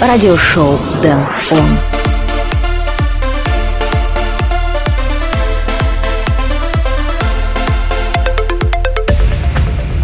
Радиошоу Dan On.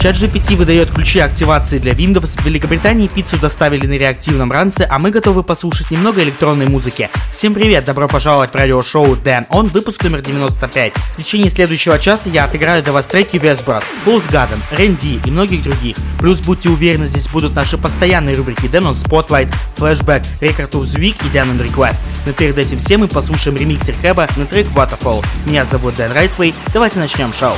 ChatGPT выдает ключи активации для Windows, в Великобритании пиццу доставили на реактивном ранце, а мы готовы послушать немного электронной музыки. Всем привет, добро пожаловать в радиошоу Dan On, выпуск номер 95. В течение следующего часа я отыграю для вас треки Vessbroz, Fools Garden, Ran-D и многих других. Плюс будьте уверены, здесь будут наши постоянные рубрики Dan on Spotlight, Flashback, Record of the Week и Dan on Request. Но перед этим всем мы послушаем ремиксер Хэба на трек Waterfall. Меня зовут Дэн Райтвей, давайте начнем шоу.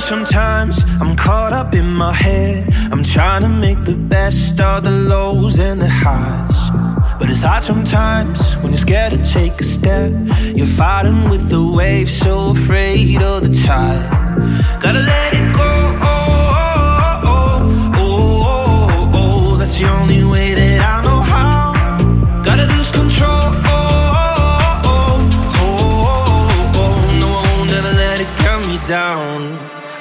Sometimes I'm caught up in my head. I'm trying to make the best of the lows and the highs. But it's hard sometimes when you're scared to take a step. You're fighting with the waves, so afraid of the tide. Gotta let it go, oh, oh, oh, oh, oh, oh, oh. That's the only way that I know how. Gotta lose control, oh, oh, oh, oh, oh. No, I won't ever let it calm me down.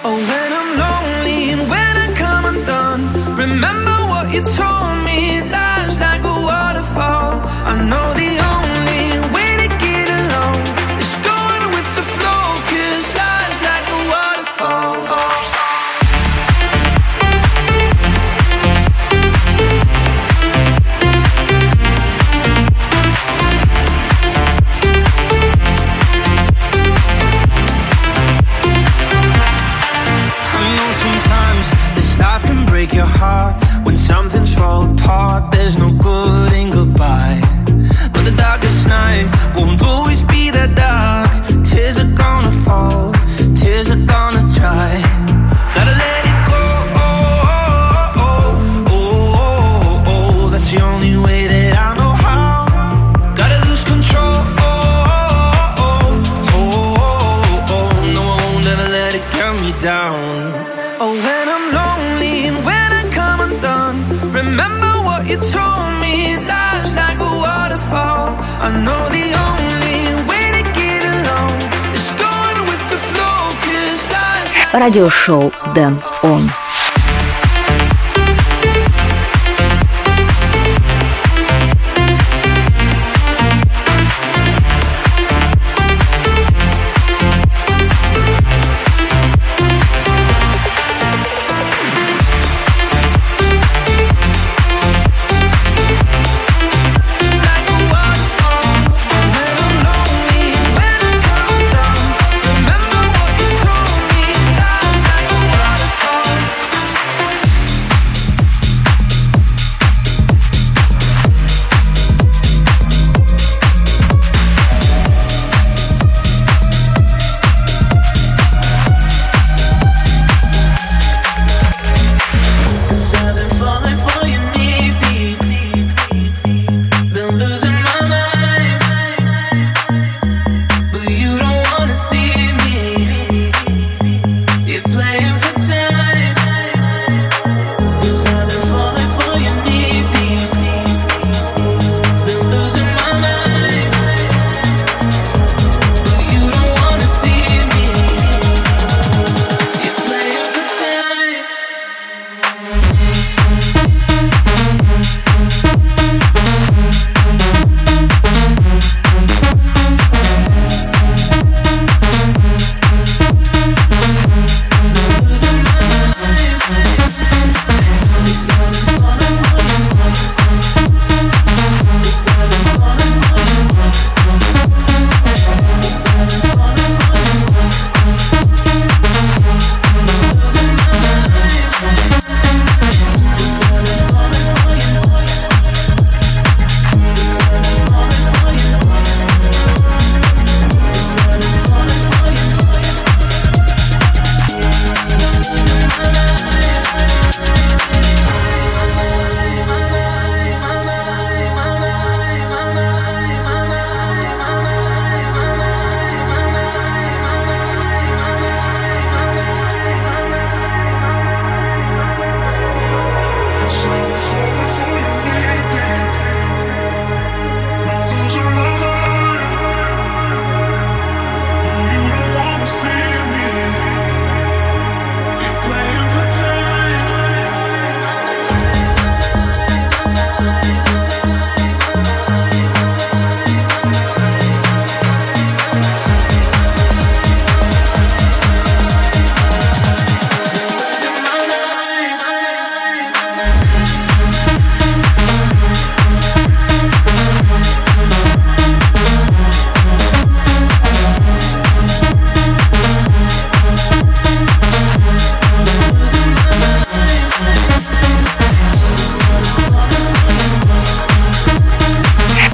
Oh, when I'm lonely and when I come undone, remember what you told me. Life's like a waterfall. I know the only way to get along is going with the flow, 'cause life's like a waterfall. Your heart when something's fall apart, there's no good in goodbye. But the darkest night won't always be that dark. Tears are gonna fall, tears are gonna dry. Gotta let it go, oh, oh, oh, oh, oh, oh, oh. That's the only way that I know how. Gotta lose control, oh, oh, oh, oh, oh, oh. No, I won't ever let it get me down. Oh, when I'm lonely and when I come undone, remember what you told me. Life's like a waterfall. I know the only way to get along is going with the flow, 'cause life's радиошоу Dan On.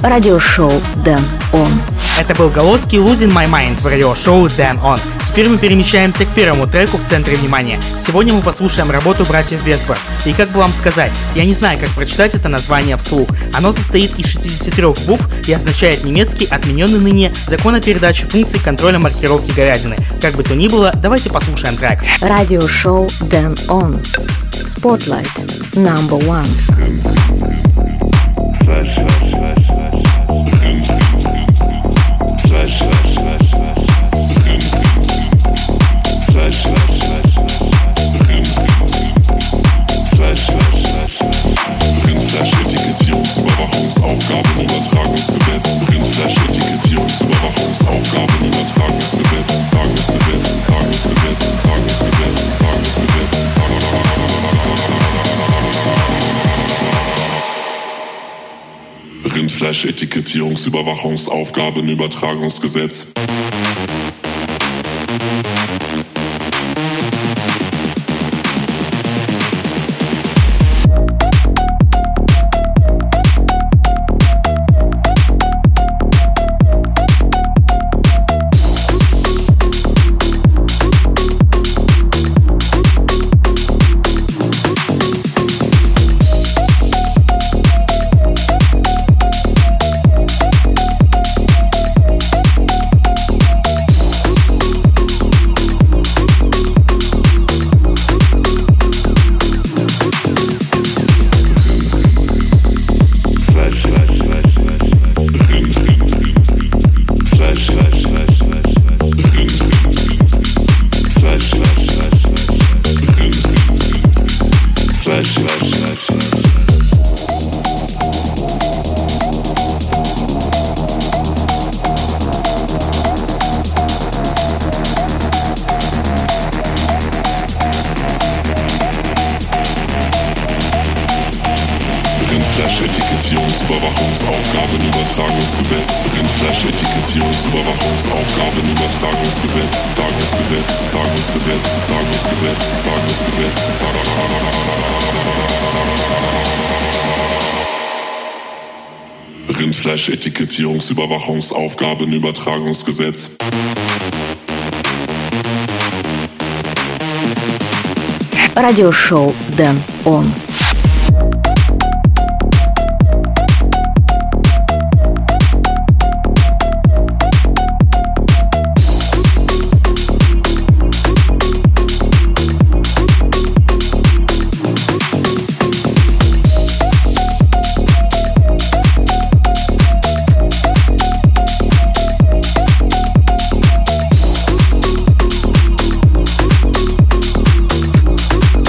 радиошоу Dan On. Это был голоски Losing My Mind в радиошоу Dan On. Теперь мы перемещаемся к первому треку в центре внимания. Сегодня мы послушаем работу братьев Vessbroz. И как бы вам сказать, я не знаю, как прочитать это название вслух. Оно состоит из 63 букв и означает немецкий, отмененный ныне закон о передаче функций контроля маркировки говядины. Как бы то ни было, давайте послушаем трек. Радиошоу Dan On. Spotlight number one. Überwachungsaufgabenübertragungsgesetz beginnt Fleischetikettierungsüberwachungsaufgabenübertragungsgesetz. Tagesgesetz. Beginnt Fleischetikettierungsüberwachungsaufgabenübertragungsgesetz. Fleischetikettierungsüberwachungsaufgabenübertragungsgesetz. Радиошоу Dan On.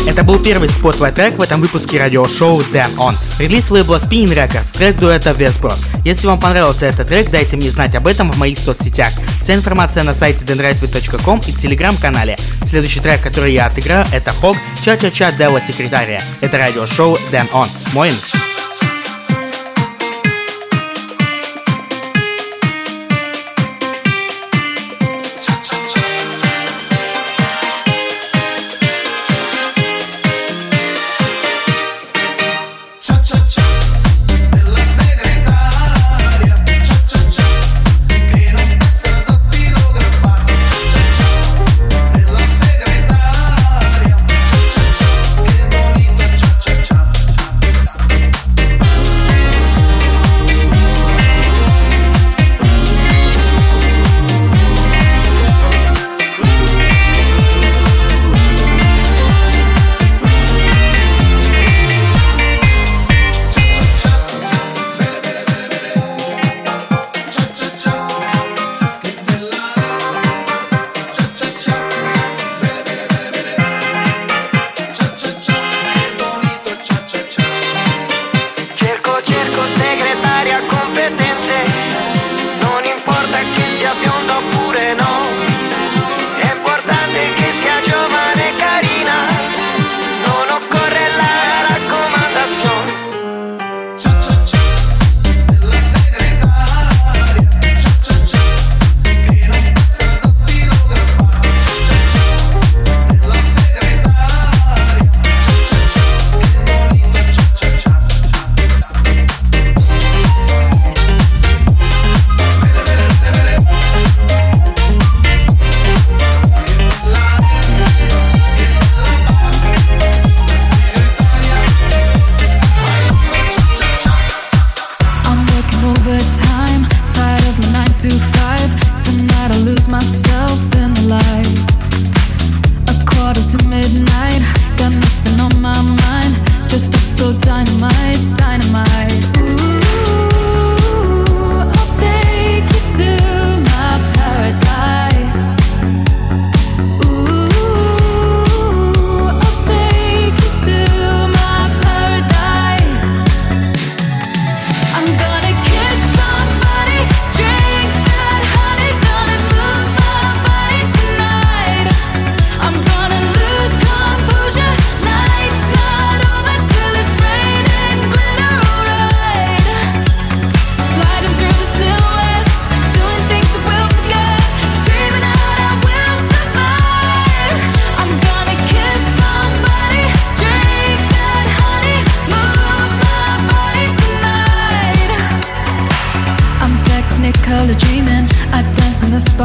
Это был первый спотлайт трек в этом выпуске радиошоу Dan On. Релиз лейбла Spinning Records, трек дуэта Vessbroz. Если вам понравился этот трек, дайте мне знать об этом в моих соцсетях. Вся информация на сайте denrightway.com и в телеграм-канале. Следующий трек, который я отыграю, это Хог «Ча-ча-ча» Дево Секретария. Это радиошоу Dan On. Моин.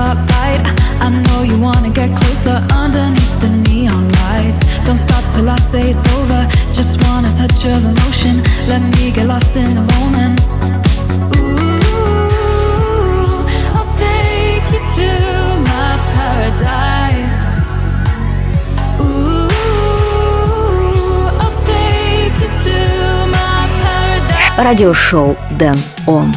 spotlight. I know you wanna get closer underneath the neon lights. Don't stop till I say it's over. Just want a touch of emotion. Let me get lost in the moment. Ooh, I'll take you to my paradise. Ooh, I'll take you to my paradise. Радиошоу Dan on.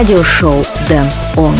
Радиошоу Дэн Он.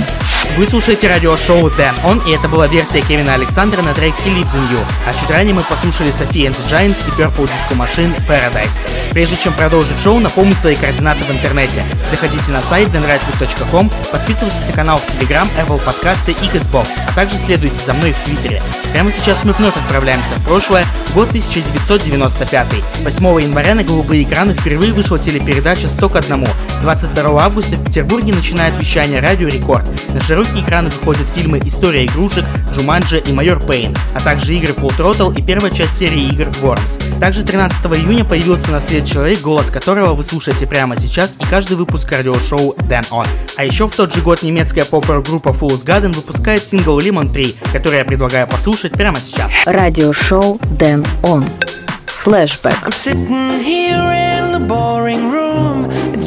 Вы слушаете радиошоу Dan On, и это была версия Кевина Александра на треке Living You. А чуть ранее мы послушали Sophie and the Giants и Purple Disco Machine Paradise. Прежде чем продолжить шоу, напомню свои координаты в интернете. Заходите на сайт denrightway.com, подписывайтесь на канал в Telegram, Apple Podcasts и Xbox, а также следуйте за мной в Твиттере. Прямо сейчас мы вновь отправляемся в прошлое, год 1995. 8 января на голубые экраны впервые вышла телепередача «Сто к одному». 22 августа в Петербурге начинает вещание «Радио Рекорд». На широкие экраны выходят фильмы «История игрушек», «Джуманджи» и «Майор Пейн», а также игры Full Throttle и первая часть серии игр Worms. Также 13 июня появился на свет человек, голос которого вы слушаете прямо сейчас и каждый выпуск радиошоу Dan On. А еще в тот же год немецкая поп-рок-группа Fools Garden выпускает сингл «Лимон 3», который я предлагаю послушать прямо сейчас. Радиошоу Dan On. Flashback. I'm sitting here in the boring room. It's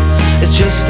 is just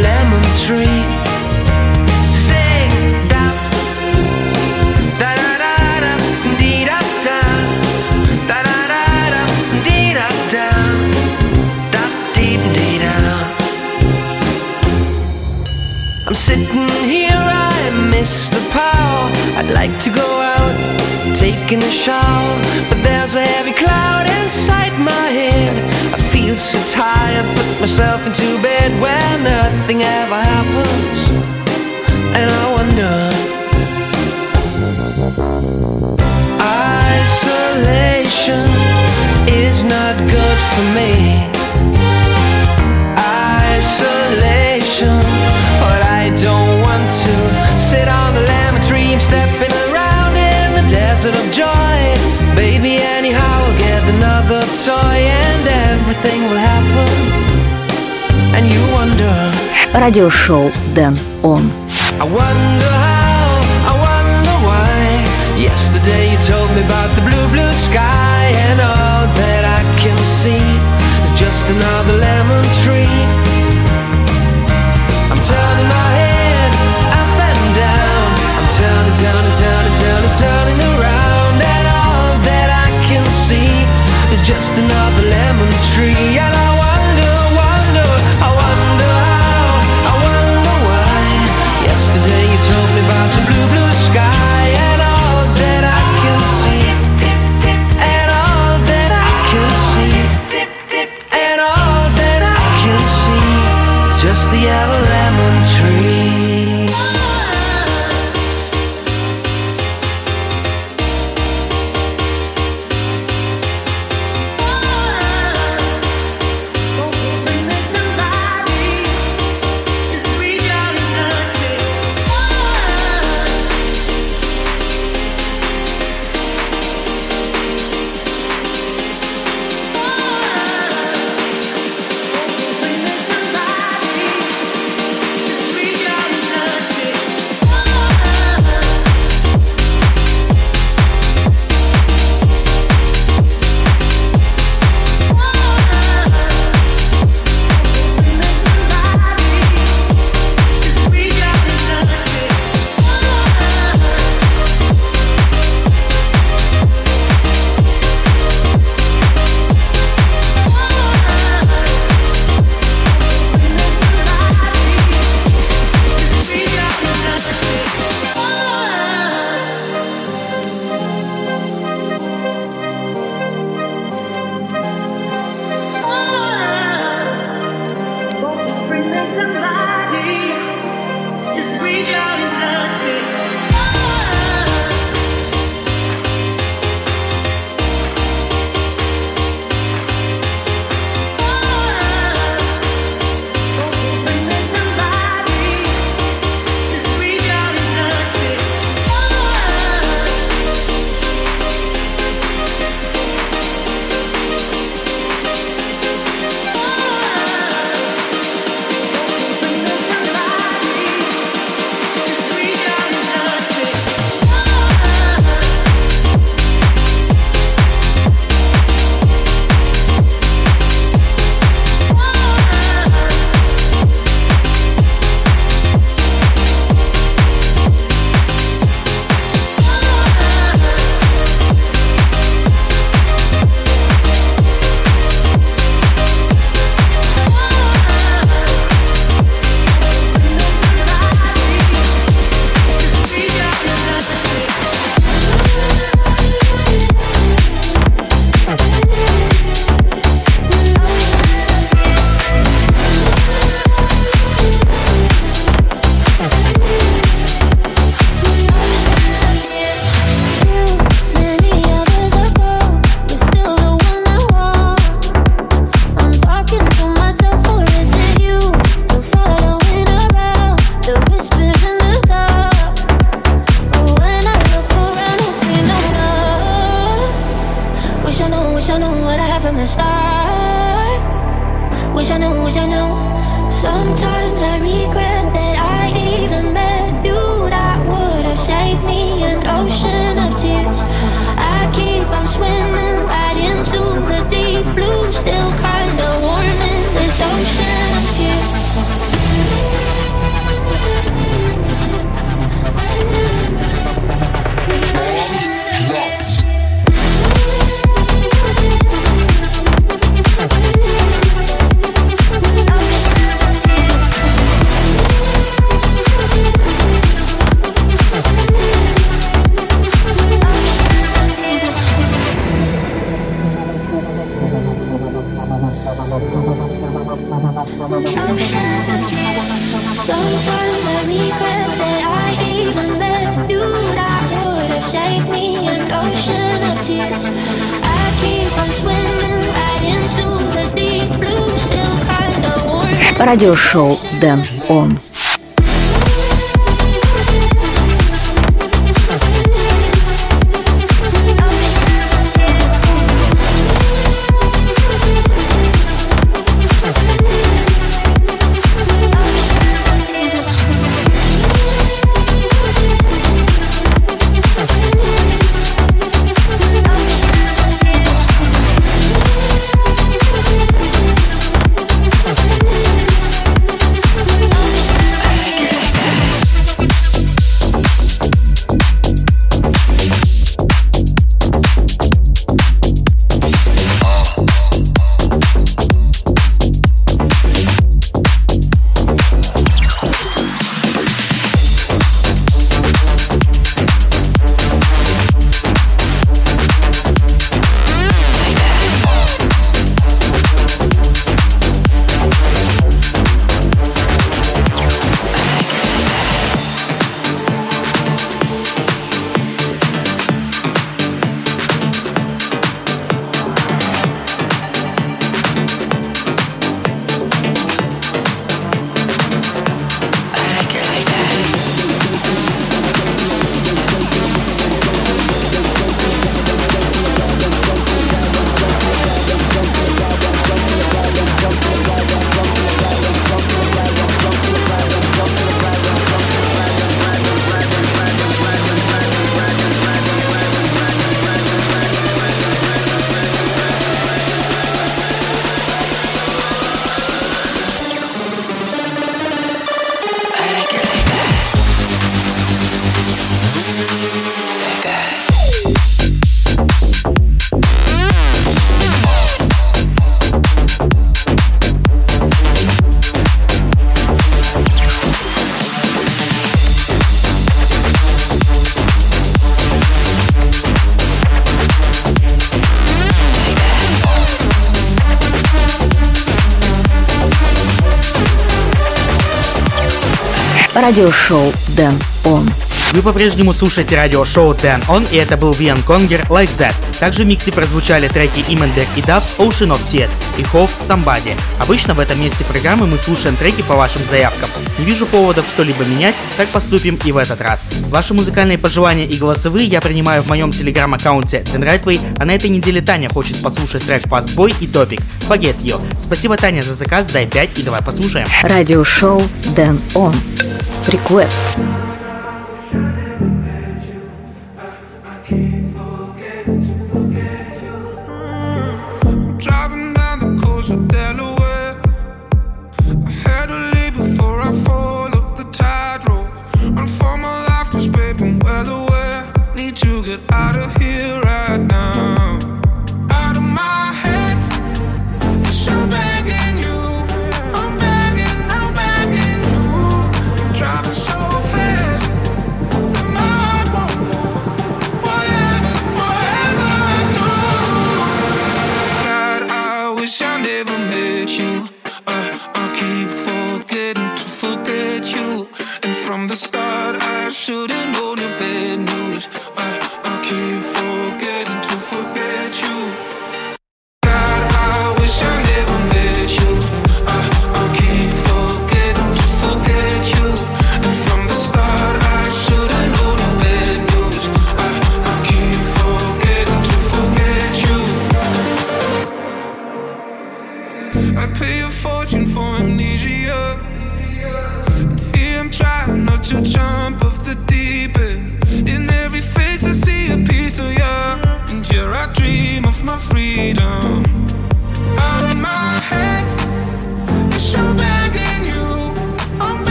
lemon tree. Sing da da da da da dee da da da da da da dee da da da dee dee da. I'm sitting here, I miss the power. I'd like to go out, taking a shower, but there's a heavy cloud inside my head. I feel so tired, put myself into bed where nothing ever happens, and I wonder. Isolation is not good for me. Isolation, but I don't want to sit on the lamp. I'm stepping around in a desert of joy. Baby, anyhow, I'll get another toy, and everything will happen, and you wonder. Радиошоу Dan On. I wonder why. Yesterday you told me about the blue, blue sky, and all that I can see is just another lemon tree. I'm turning my head up and down. Turning, turning, turning, turning, turning around, and all that I can see is just another lemon tree. And I wonder, wonder, I wonder how, I wonder why. Yesterday you told me about the blue, blue sky, and all that I can see from the start. Wish I knew, wish I knew. Sometimes I regret that I even met you. That would have saved me an ocean of tears. I keep on swimming right into the deep blue. Still kinda warm in this ocean of tears. Радиошоу Dan on. Радиошоу Dan on. Вы по-прежнему слушаете радиошоу Dan on, и это был Виан Конгер Like That. Также в миксе прозвучали треки Имендек и Дапс Оушинов TS и Hope Somebody. Обычно в этом месте программы мы слушаем треки по вашим заявкам. Не вижу поводов что-либо менять, так поступим и в этот раз. Ваши музыкальные пожелания и голосовые я принимаю в моем телеграм-аккаунте Дэн Райтвей, а на этой неделе Таня хочет послушать трек Fast Boy и Topic Forget You. Спасибо, Таня, за заказ, дай 5 и давай послушаем. Радиошоу Dan on. Request. From the start, I should've known your bad news. I keep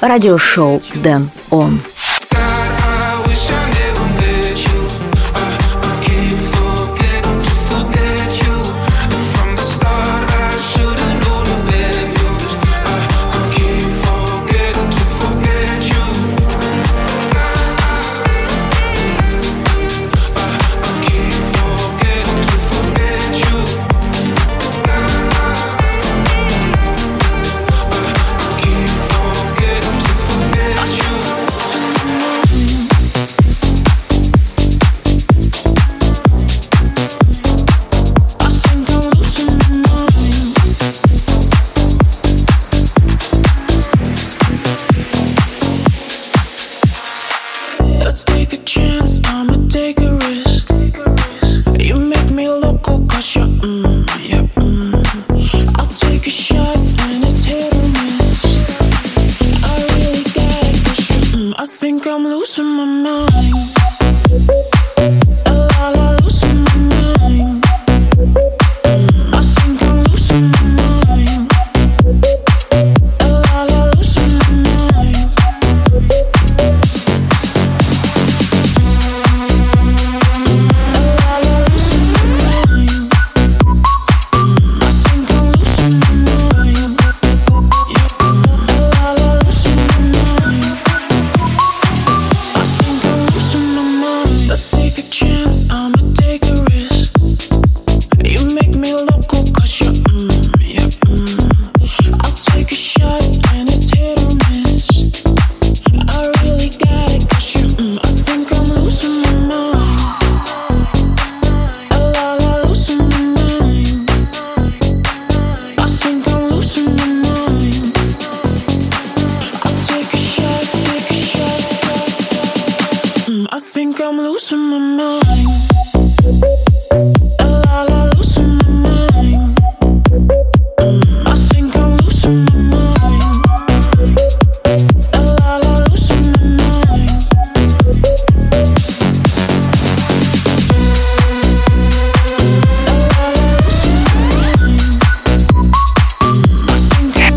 Радиошоу Дэн Он.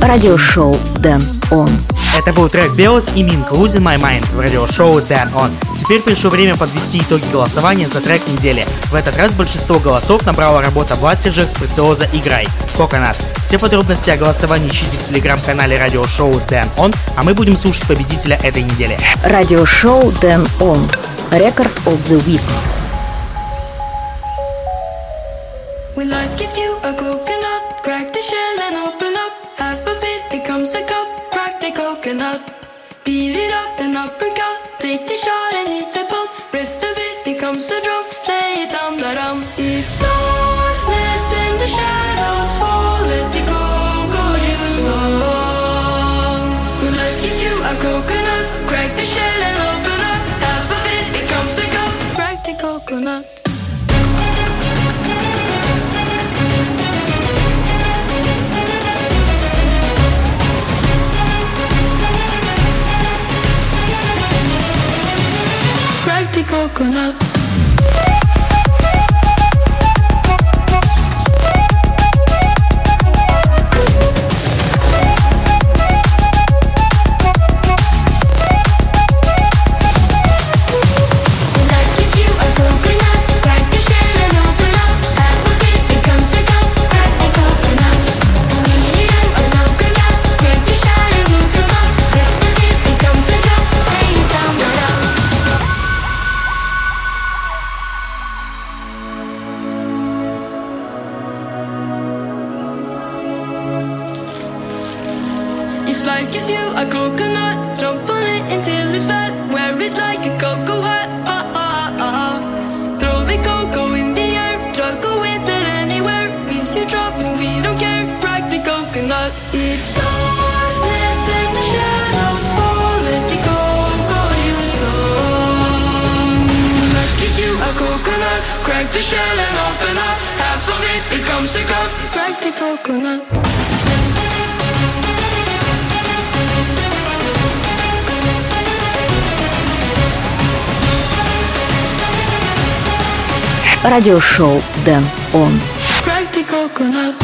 Радиошоу Дэн Он. Это был трек Белос и Минк Losing My Mind в радиошоу Дэн Он. Теперь пришло время подвести итоги голосования за трек недели. В этот раз большинство голосов набрала работа Бластержа с прециоза «Играй» «Коконат». Все подробности о голосовании ищите в телеграм-канале радиошоу Дэн Он, а мы будем слушать победителя этой недели. Радиошоу Дэн Он. Record of the Week. When life gives you a coconut, crack the shell and open up. Half of it becomes a cup. Crack the coconut, beat it up and uppercut. Take the shot and hit the ball. Rest of it becomes a drum. Play it dum da dum. If darkness and the shadows fall, let the coco juice flow. When life gives you a coconut, crack the shell and open up. Half of it becomes a cup. Crack the coconut. The coconut. Crack the shell and open up. Half of it becomes a cup. Crack the coconut. Радиошоу Дэн Он. Crack the coconut.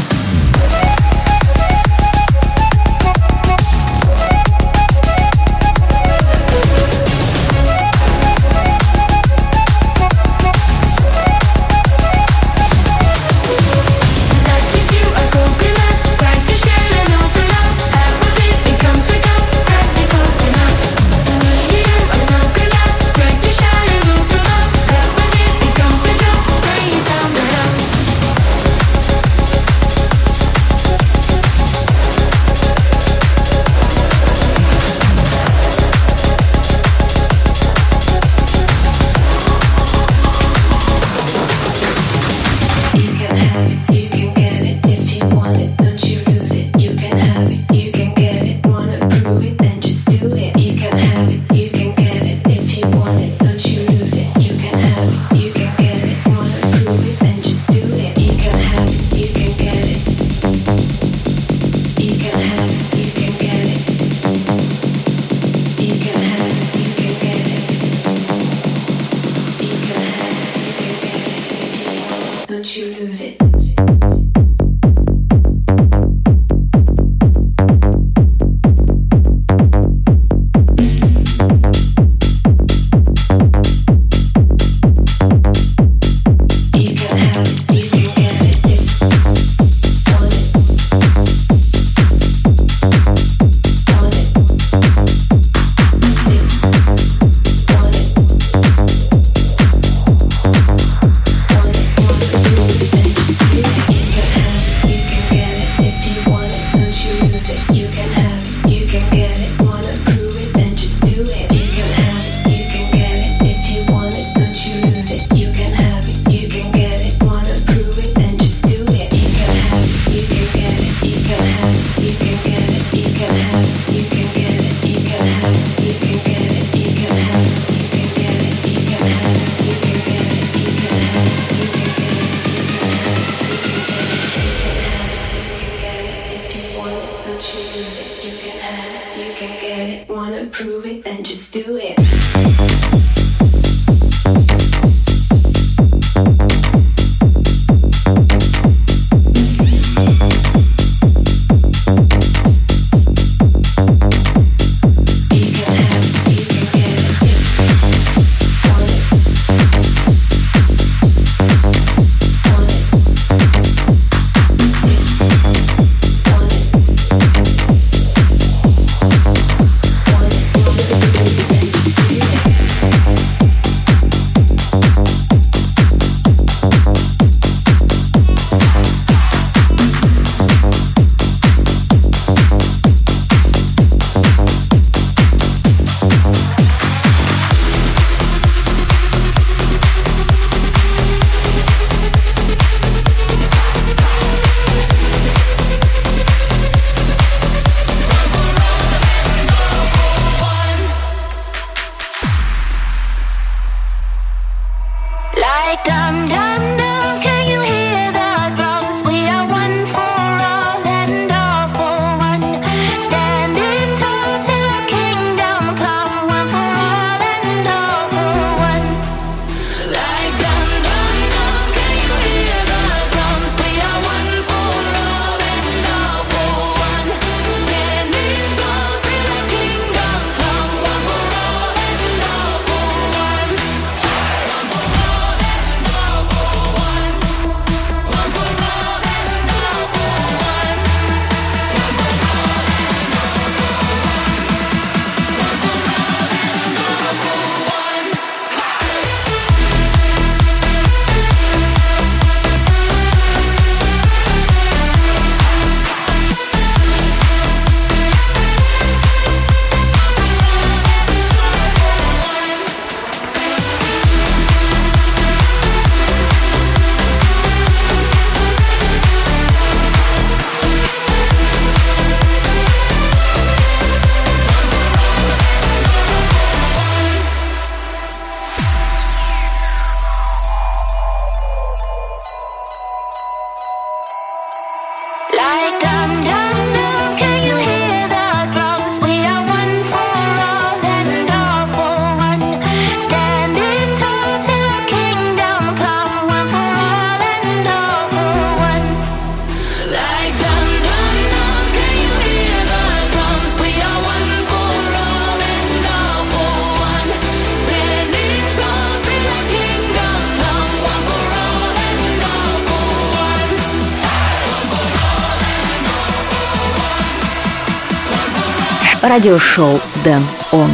Радиошоу Dan on.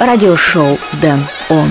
Радиошоу Dan On.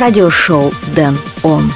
Радиошоу Dan On.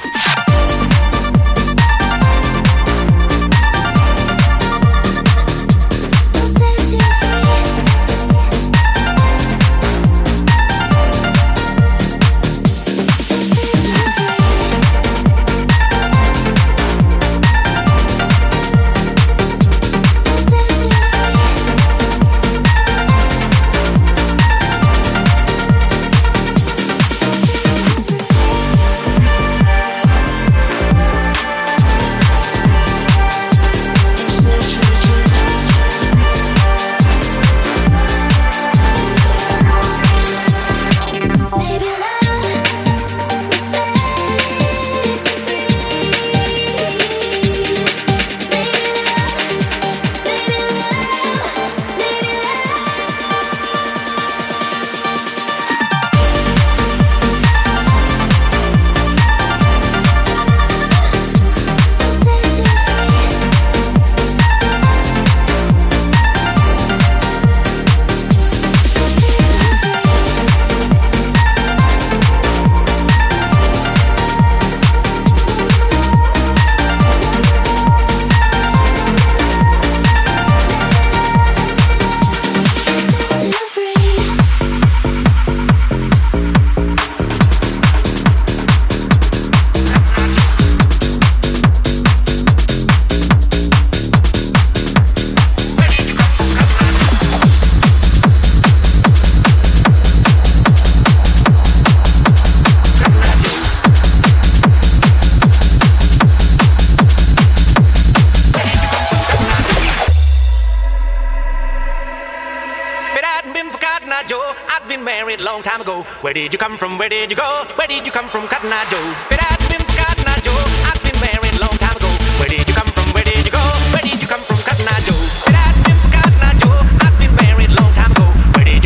Where did you come from? Where did you go? Where did you come from, Cotton Eye Joe? But I've been forgotten, I Joe. I've been married a long time ago. Where did you come from? Where did you go? Where did you come from, Cotton Eye Joe? But I've been forgotten, I Joe. I've been married a long time ago. Where did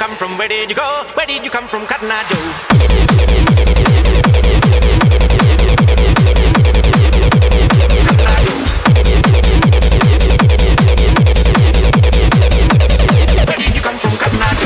come from? Where did you go? Where did you come from? Cotton Eye Doe. Where did you come from? Cotton Eye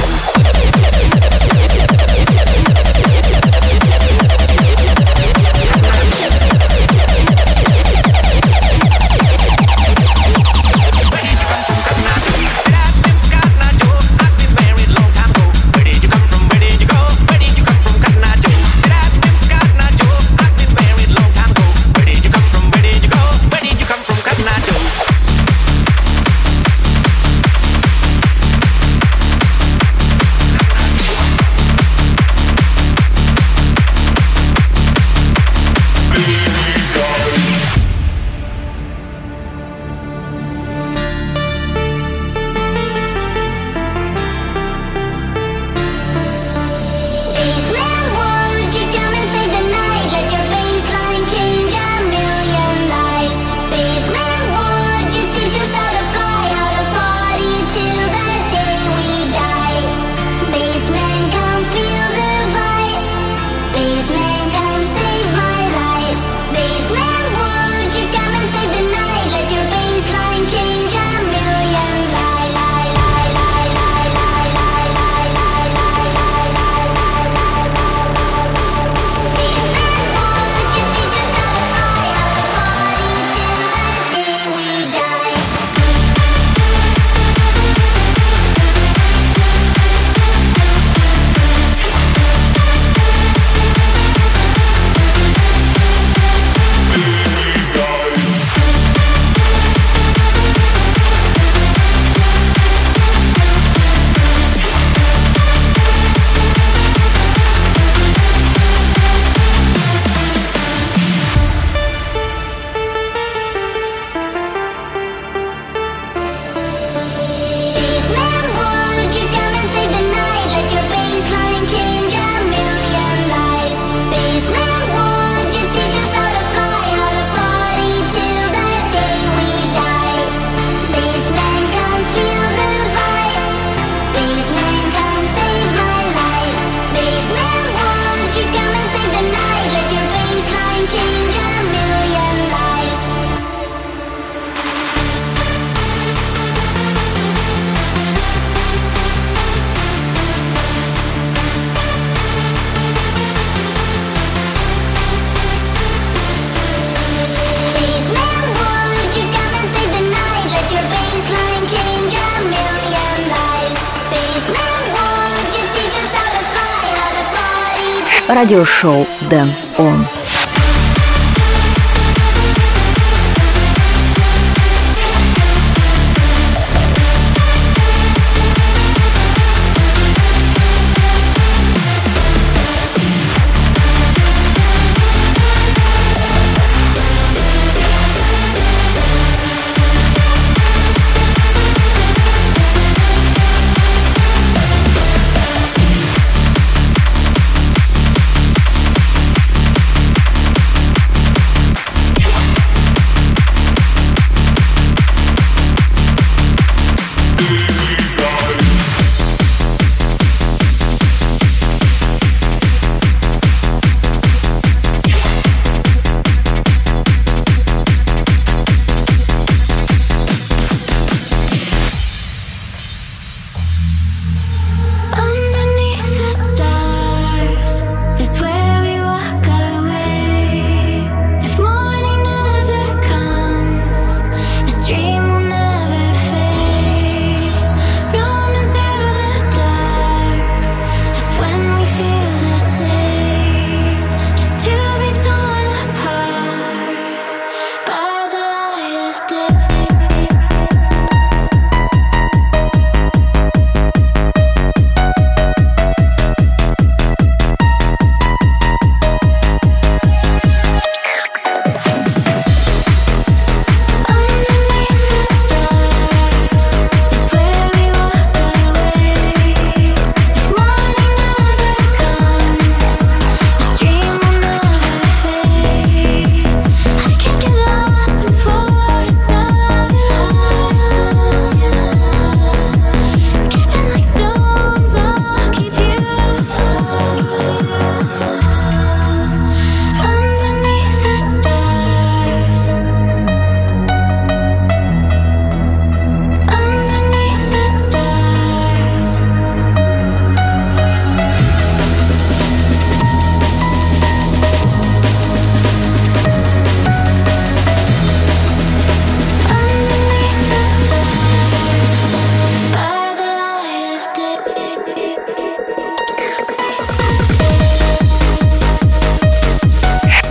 Радиошоу Dan on.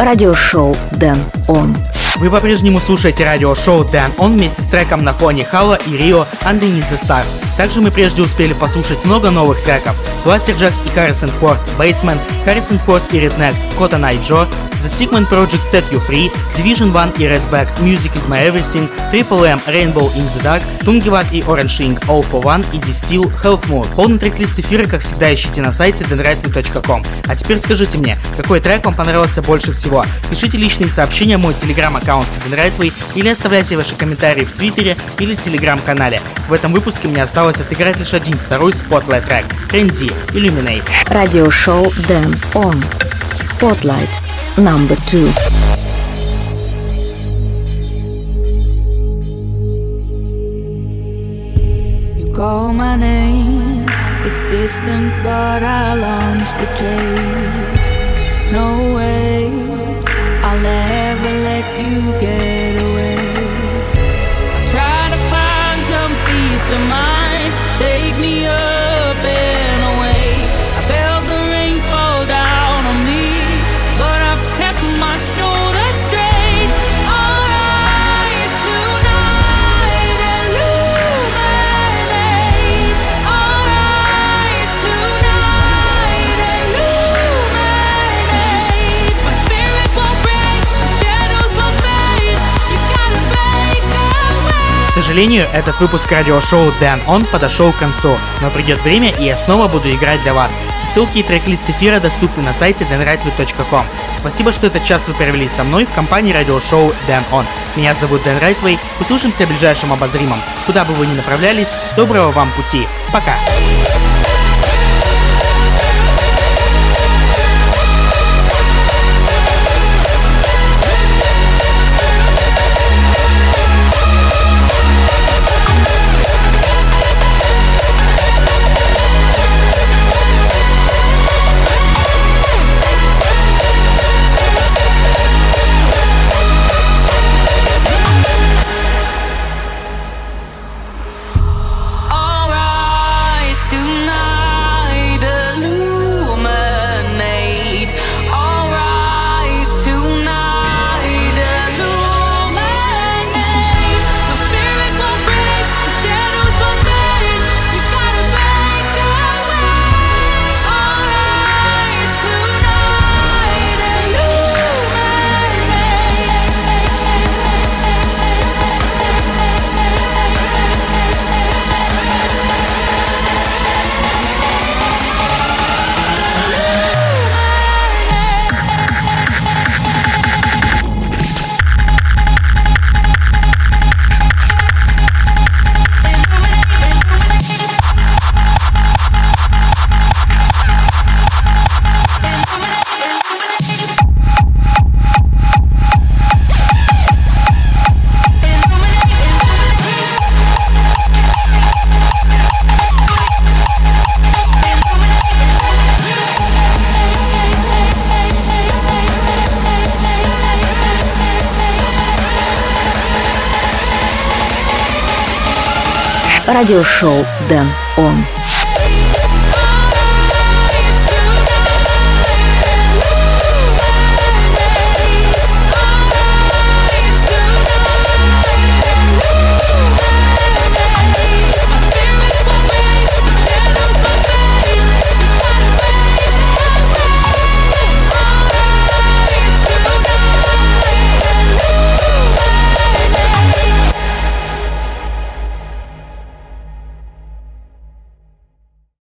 радиошоу Dan On. Вы по-прежнему слушаете радиошоу Dan On вместе с треком на фоне Хала и Рио Underneath the Stars. Также мы прежде успели послушать много новых треков: Blasterjacks и Harrison Ford, Basement, Harrison Ford и Rednecks, Cotton Eye Joe, The Sigmund Project Set You Free, Division 1 и Redback, Music Is My Everything, Triple M, Rainbow in the Dark, Tungivat и Orange Ring, All for One и Distill, Health Mode. Полный трек-лист эфира, как всегда, ищите на сайте denrightway.com. А теперь скажите мне, какой трек вам понравился больше всего? Пишите личные сообщения в мой телеграм-аккаунт denrightway или оставляйте ваши комментарии в твиттере или телеграм-канале. В этом выпуске мне осталось отыграть лишь один второй Spotlight трек Ran-D Illuminate. Радиошоу Dan On Spotlight Number 2. You call my name, it's distant, but I launch the chase. No way, I'll ever let you get away. I try to find some peace of mind, take me up and away. I felt the rain fall down on me, but I've kept my shoulders straight. I'll rise tonight and illuminate. I'll rise tonight and illuminate. My spirit won't break, my shadows won't fade. You gotta break away. К сожалению, этот выпуск радиошоу Dan On подошел к концу, но придет время, и я снова буду играть для вас. Ссылки и трек-лист эфира доступны на сайте denrightway.com. Спасибо, что этот час вы провели со мной в компании радиошоу Dan On. Меня зовут Дэн Райтвей. Услышимся в ближайшем обозримом. Куда бы вы ни направлялись, доброго вам пути. Пока! Радиошоу Dan On.